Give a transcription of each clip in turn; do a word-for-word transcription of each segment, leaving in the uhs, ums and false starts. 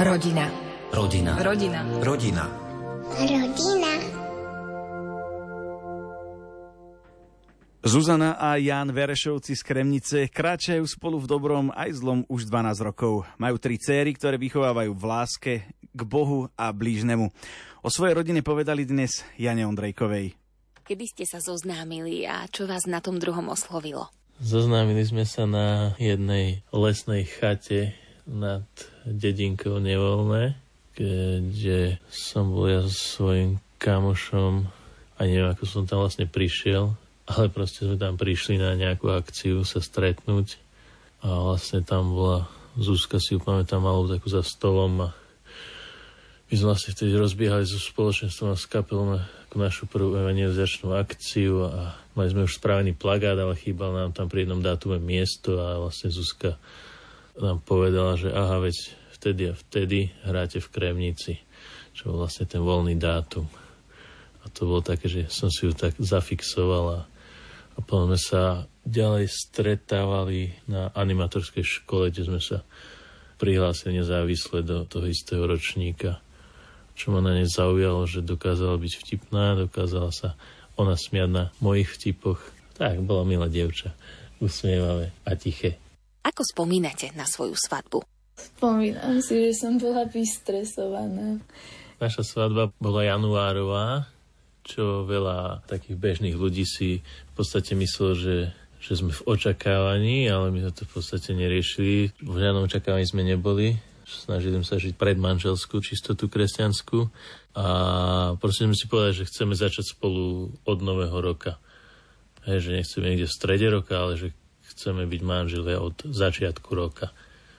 Rodina. Rodina. Rodina. Rodina. Rodina. Zuzana a Ján Verešovci z Kremnice kráčajú spolu v dobrom aj zlom už dvanásť rokov. Majú tri céry, ktoré vychovávajú v láske k Bohu a blížnemu. O svojej rodine povedali dnes Jane Ondrejkovej. Keby ste sa zoznámili a čo vás na tom druhom oslovilo? Zoznámili sme sa na jednej lesnej chate nad Dedinkou Nevoľné, kde som bol ja so svojím kamošom a neviem, ako som tam vlastne prišiel, ale proste sme tam prišli na nejakú akciu sa stretnúť a vlastne tam bola Zuzka, si ju pamätám, malú takú za stolom a my sme vlastne vtedy rozbiehali so spoločenstvom a s kapelom na našu prvú evangelizačnú akciu a mali sme už spravený plagát, ale chýbal nám tam pri jednom dátume miesto a vlastne Zuzka nám povedala, že aha, veď vtedy a vtedy hráte v Kremnici, čo bol vlastne ten voľný dátum. A to bolo také, že som si ju tak zafixoval. A potom sme sa ďalej stretávali na animatorskej škole, kde sme sa prihlásili nezávisle do toho istého ročníka. Čo ma na nej zaujalo, že dokázala byť vtipná, dokázala sa ona smiať na mojich vtipoch. Tak, bola milá dievča, usmievavé a tiché. Ako spomínate na svoju svadbu? Spomínam si, že som bola vystresovaná. Naša svadba bola januárová, čo veľa takých bežných ľudí si v podstate myslelo, že, že sme v očakávaní, ale my sme to v podstate neriešili. V žiadnom očakávaní sme neboli. Snažili sme sa žiť predmanželskú čistotu kresťanskú a proste sme si povedali, že chceme začať spolu od nového roka. Hej, že nechceme niekde v strede roka, ale že chceme byť manželia od začiatku roka.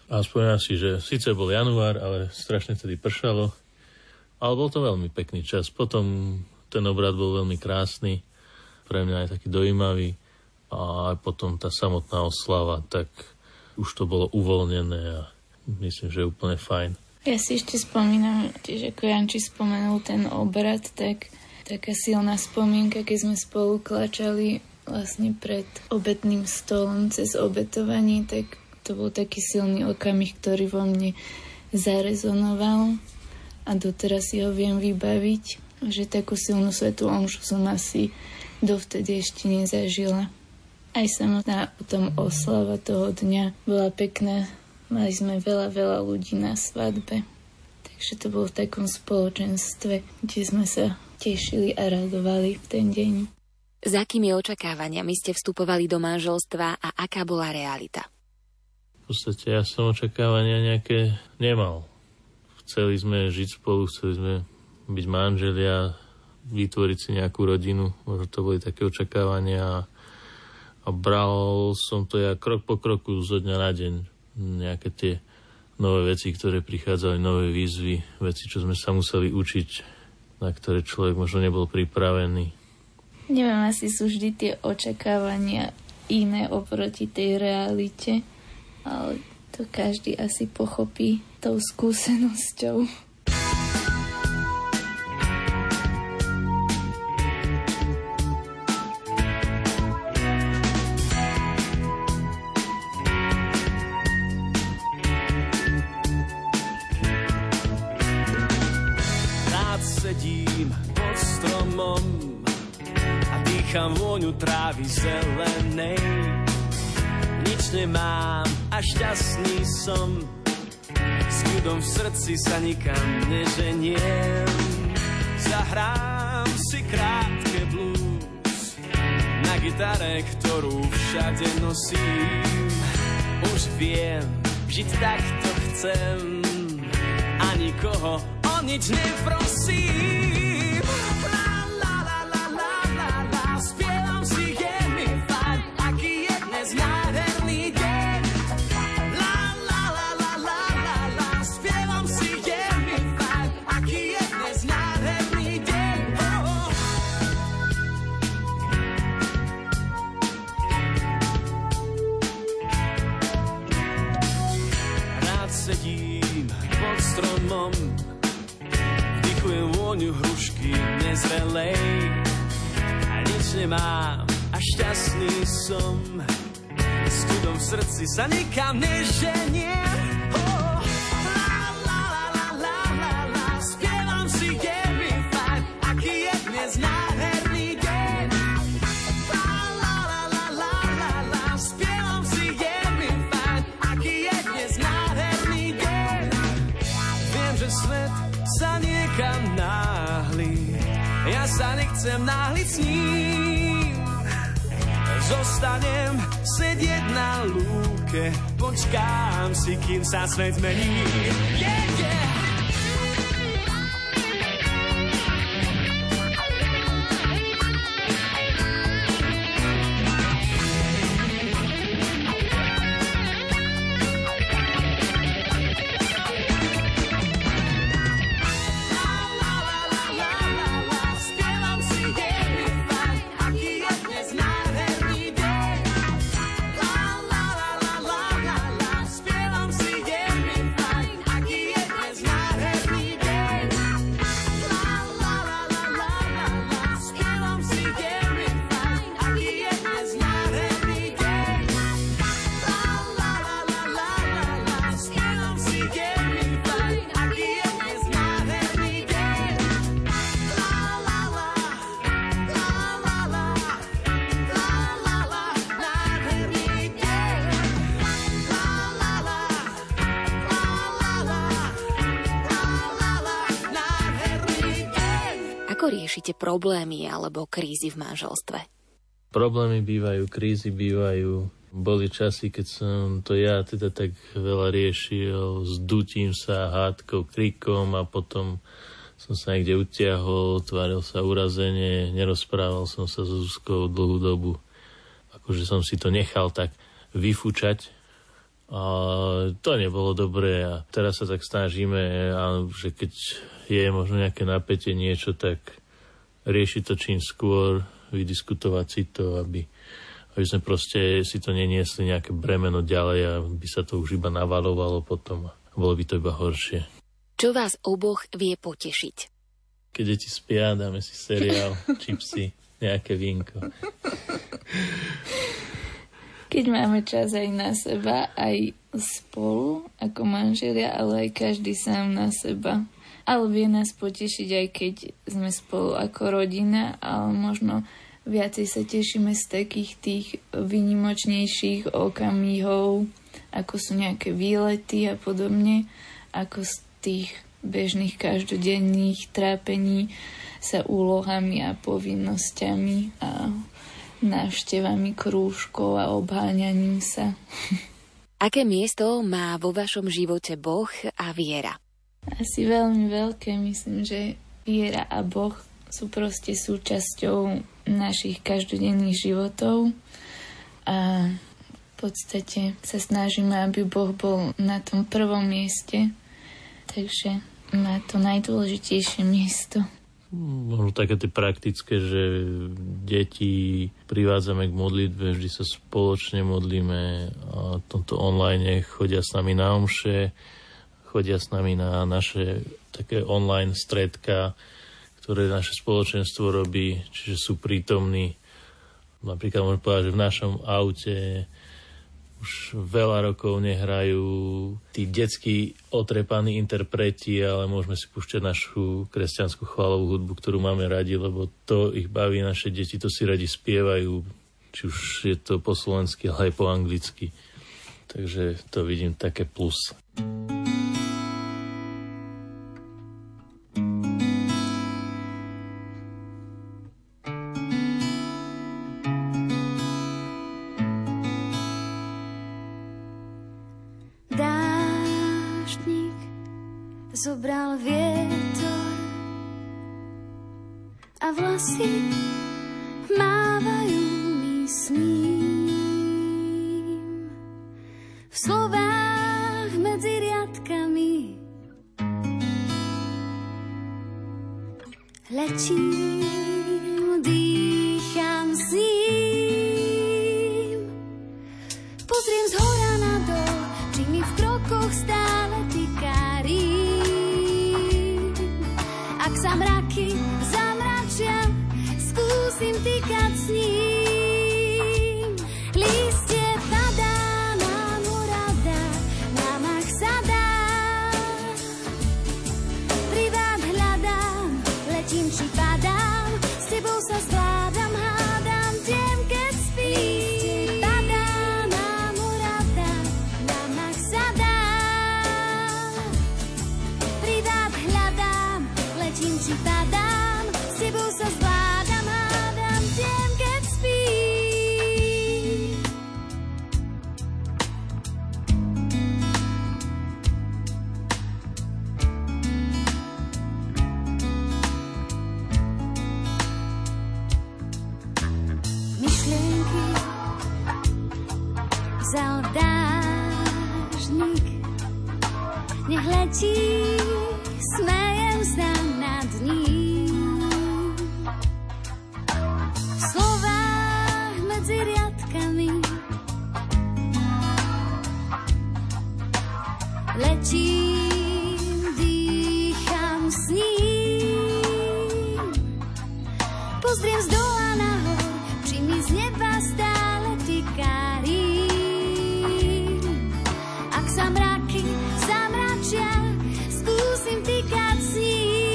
A spomínam si, že síce bol január, ale strašne tedy pršalo. Ale bol to veľmi pekný čas. Potom ten obrad bol veľmi krásny, pre mňa aj taký dojímavý. A potom tá samotná oslava, tak už to bolo uvoľnené a myslím, že je úplne fajn. Ja si ešte spomínam, že ako Janči spomenul ten obrad, tak taká silná spomienka, keď sme spolu klačali vlastne pred obetným stolom cez obetovanie, tak to bol taký silný okamih, ktorý vo mne zarezonoval. A doteraz si ho viem vybaviť, že takú silnú svätú omšu som asi dovtedy ešte nezažila. Aj samotná potom oslava toho dňa bola pekná. Mali sme veľa, veľa ľudí na svadbe. Takže to bolo v takom spoločenstve, kde sme sa tešili a radovali v ten deň. Za akými očakávaniami ste vstupovali do manželstva a aká bola realita? V podstate ja som očakávania nejaké nemal. Chceli sme žiť spolu, chceli sme byť manželia, vytvoriť si nejakú rodinu. Možno to boli také očakávania. A bral som to ja krok po kroku zo dňa na deň. Nejaké tie nové veci, ktoré prichádzali, nové výzvy, veci, čo sme sa museli učiť, na ktoré človek možno nebol pripravený. Neviem, asi sú vždy tie očakávania iné oproti tej realite, ale to každý asi pochopí tou skúsenosťou. Rád sedím pod stromom a dýcham vôňu trávy zelenej. Nič nemám a šťastný som, s kľudom v srdci sa nikam neženiem. Zahrám si krátke blues na gitare, ktorú všade nosím. Už viem, žiť takto chcem a nikoho o nič neprosím. La la la la la la la, spievam si, je mi fajn, aký je dnes nádherný deň. Stromom vdychujem vôňu hrušky nezrelej a nič nemám a šťastný som, s kľudom v srdci sa nikam neženiem. Oh, la la la sa niekam náhli, ja sa nechcem náhliť s ním. Zostanem sedieť na lúke, počkám si, kým sa svet zmení. Yeah, yeah. Riešite problémy alebo krízy v manželstve? Problémy bývajú, krízy bývajú. Boli časy, keď som to ja teda tak veľa riešil s dutím sa, hádkou, krikom a potom som sa niekde utiahol, tváril sa urazenie, nerozprával som sa s Zuzkou dlhú dobu. Akože som si to nechal tak vyfúčať. A to nebolo dobré a teraz sa tak snažíme, že keď je možno nejaké napätie, niečo, tak riešiť to čím skôr, vydiskutovať si to, aby, aby sme proste si to neniesli nejaké bremeno ďalej a by sa to už iba navalovalo potom a bolo by to iba horšie. Čo vás oboch vie potešiť? Keď deti spia, dáme si seriál, čipsy, nejaké vínko. Keď máme čas aj na seba, aj spolu, ako manželia, ale aj každý sám na seba. Ale vie nás potešiť, aj keď sme spolu ako rodina, ale možno viacej sa tešíme z takých tých výnimočnejších okamihov, ako sú nejaké výlety a podobne, ako z tých bežných každodenných trápení sa úlohami a povinnosťami a návštevami krúžkov a obháňaním sa. Aké miesto má vo vašom živote Boh a viera? Asi veľmi veľké. Myslím, že viera a Boh sú proste súčasťou našich každodenných životov a v podstate sa snažíme, aby Boh bol na tom prvom mieste, takže má to najdôležitejšie miesto. Možno také tie praktické, že deti privádzame k modlitbe, vždy sa spoločne modlíme a v tomto online chodia s nami na omše, chodia s nami na naše také online stredka, ktoré naše spoločenstvo robí, čiže sú prítomní. Napríklad môžem povedať, že v našom aute už veľa rokov nehrajú tí detskí otrepaní interpreti, ale môžeme si púšťať našu kresťanskú chválovú hudbu, ktorú máme radi, lebo to ich baví, naše deti to si radi spievajú, či už je to po slovensky, ale aj po anglicky. Takže to vidím také plus. Zobral vietor a vlasy mávajú mi s ním. V slovách medzi riadkami letím, dýcham s ním. Pozriem z hora na dol, či mi v krokoch stále týká rým. Za mraky zamračia, skúsim týkať s ním. Lístie padá, mám ho rada, na mach sadá. Pri vám hľadám, letím či padám, s tebou sa zvládam, hádam, tiem keď spím. Lístie padá, mám ho rada, na mach sadá. Pri vám hľadám, padám, s tebou sa zvládam, hádam, viem, keď spím. Myšlienky vzal dážnik, nech letí, smejem sa nad ním. V slovách medzi riadkami letím, dýcham, sním. Pozriem z dola nahor, príjmi z neba stále tykári. Ak sa mraky zamračia, skúsim týkať s ním.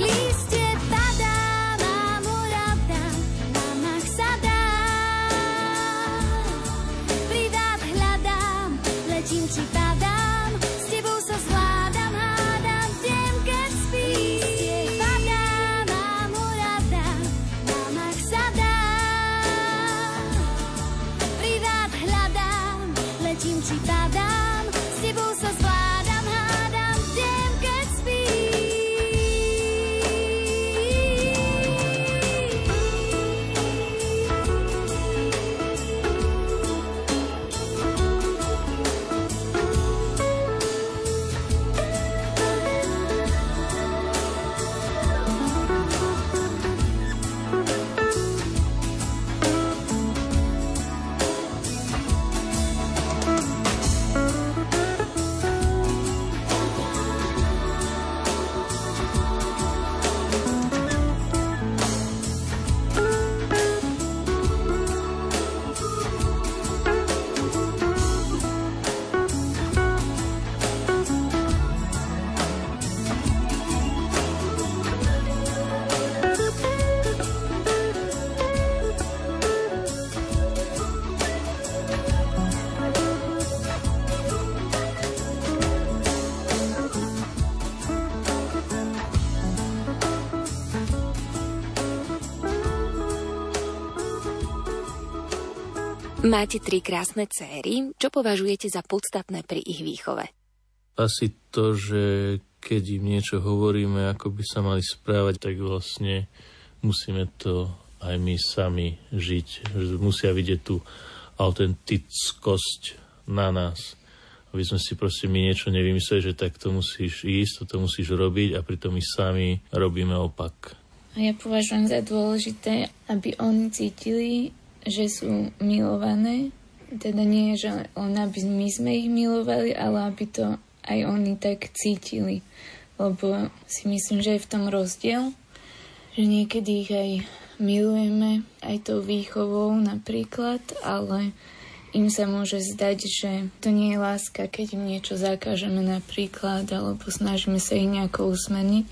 Lístie padá, mámo ráda, mamach sa dá. Privát hľadám, letím či padám, s tebou sa zvládam, hádam, viem, keď spím. Lístie padá, mámo ráda, mamach sa dá. Privát hľadám, letím či padám, s tebou sa zvládam. Máte tri krásne céry. Čo považujete za podstatné pri ich výchove? Asi to, že keď im niečo hovoríme, ako by sa mali správať, tak vlastne musíme to aj my sami žiť. Musia vidieť tú autentickosť na nás. Aby sme si proste my niečo nevymysleli, že takto musíš ísť, toto musíš robiť, a pritom my sami robíme opak. Ja považujem za dôležité, aby oni cítili, že sú milované. Teda nie, že len aby my sme ich milovali, ale aby to aj oni tak cítili. Lebo si myslím, že je v tom rozdiel, že niekedy ich aj milujeme, aj tou výchovou napríklad, ale im sa môže zdať, že to nie je láska, keď im niečo zakážeme napríklad, alebo snažíme sa ich nejako usmerniť.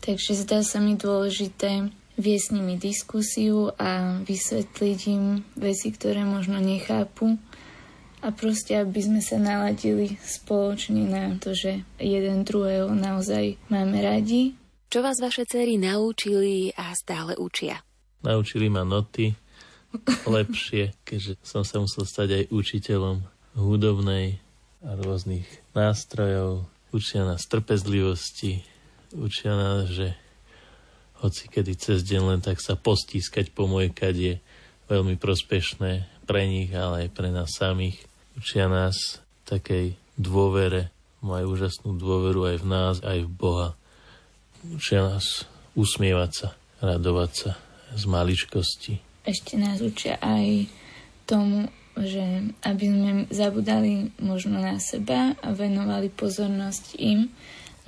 Takže zdá sa mi dôležité viesť s nimi diskusiu a vysvetliť im veci, ktoré možno nechápu, a proste, aby sme sa naladili spoločne na to, že jeden druhého naozaj máme radi. Čo vás vaše dcery naučili a stále učia? Naučili ma noty lepšie, keďže som sa musel stať aj učiteľom hudobnej a rôznych nástrojov. Učia nás trpezlivosti, učia nás, že hoci kedy cez deň len tak sa postískať, pomojkať je veľmi prospešné pre nich, ale aj pre nás samých. Učia nás takej dôvere, majú úžasnú dôveru aj v nás, aj v Boha. Učia nás usmievať sa, radovať sa z maličkosti. Ešte nás učia aj tomu, že aby sme zabudali možno na seba a venovali pozornosť im.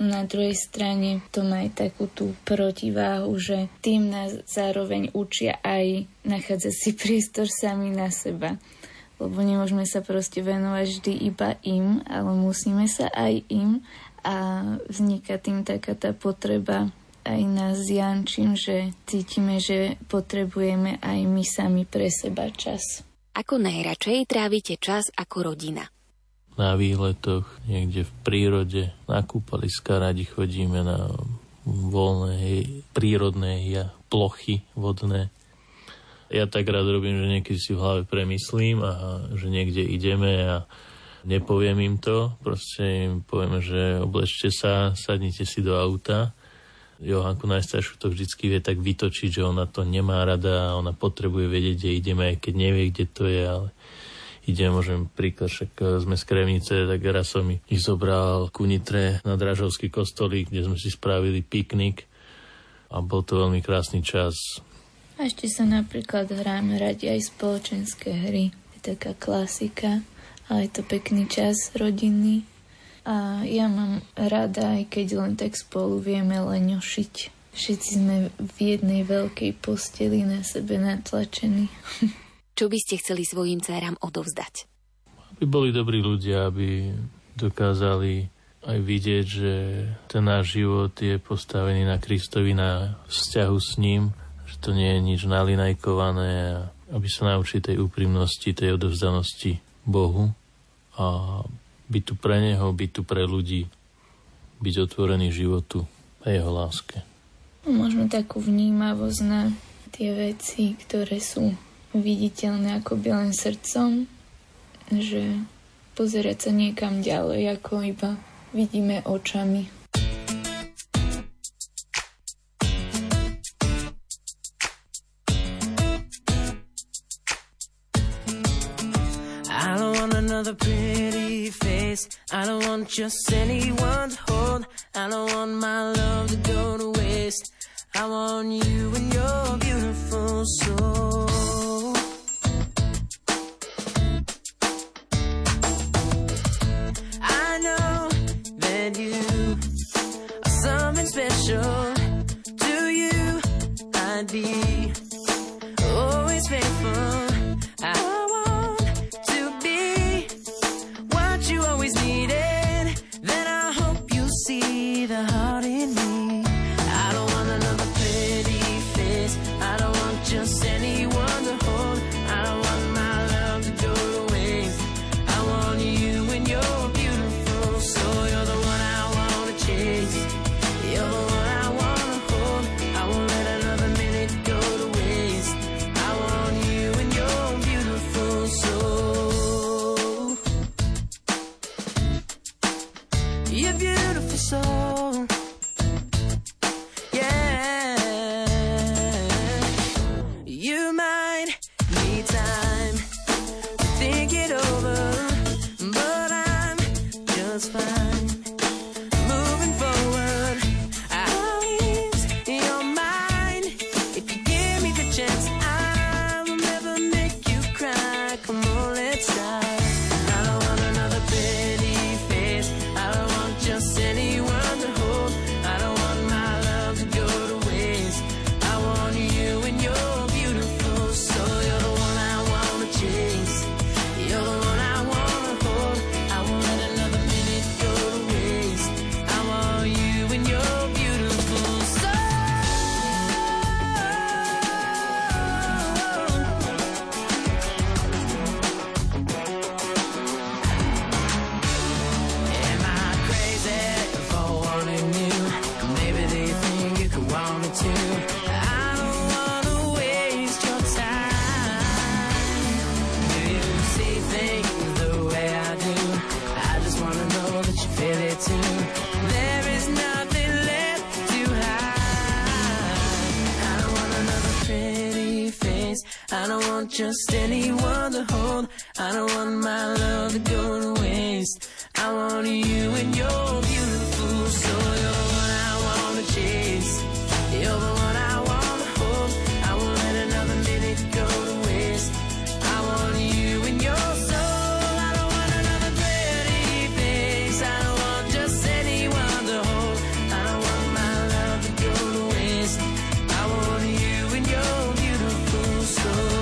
Na druhej strane to má aj takú tú protiváhu, že tým nás zároveň učia aj nachádzať si priestor sami na seba. Lebo nemôžeme sa proste venovať vždy iba im, ale musíme sa aj im, a vzniká tým taká tá potreba aj nás s Jančím, že cítime, že potrebujeme aj my sami pre seba čas. Ako najradšej trávite čas ako rodina? Na výletoch, niekde v prírode, na kúpaliska radi chodíme, na voľnej prírodnej plochy vodné. Ja tak rád robím, že niekedy si v hlave premyslím a že niekde ideme a nepoviem im to. Proste im poviem, že oblečte sa, sadnite si do auta. Johanku najstaršiu to vždycky vie tak vytočiť, že ona to nemá rada a ona potrebuje vedieť, kde ideme, aj keď nevie, kde to je, ale ide, môžem príklad, však sme z Kremnice, tak raz som ich zobral ku Nitre na Dražovský kostolík, kde sme si spravili piknik a bol to veľmi krásny čas. A ešte sa napríklad hráme radi aj spoločenské hry, je taká klasika, ale je to pekný čas rodinný a ja mám rada, aj keď len tak spolu vieme leňošiť. Všetci sme v jednej veľkej posteli na sebe natlačení. Čo by ste chceli svojim dcerám odovzdať? Aby boli dobrí ľudia, aby dokázali aj vidieť, že ten náš život je postavený na Kristovi, na vzťahu s ním, že to nie je nič nalinajkované, a aby sa naučili tej úprimnosti, tej odovzdanosti Bohu a byť tu pre neho, byť tu pre ľudí, byť otvorený životu a jeho láske. Môžeme takú vnímavosť na tie veci, ktoré sú viditeľné ako bielým srdcom, že pozerať sa niekam ďalej, ako iba vidíme očami. I don't want another pretty face, I don't want just anyone to hold, I don't want my love to go to waste, I want you and your beautiful soul. You are something special to you. I'd be always faithful. I want to be what you always needed. Then I hope you see the heart in me. I don't want another pretty face. I don't want just anyone to hold. I don't want my love to go to waste. I want you and your beautiful soul. You're the one. Just anyone to hold. I don't want my love to go to waste. I want you and your beautiful soul. You're the one I want to chase. You're the one I want to hold. I won't let another minute go to waste. I want you and your soul. I don't want another pretty face. I don't want just anyone to hold. I don't want my love to go to waste. I want you and your beautiful soul.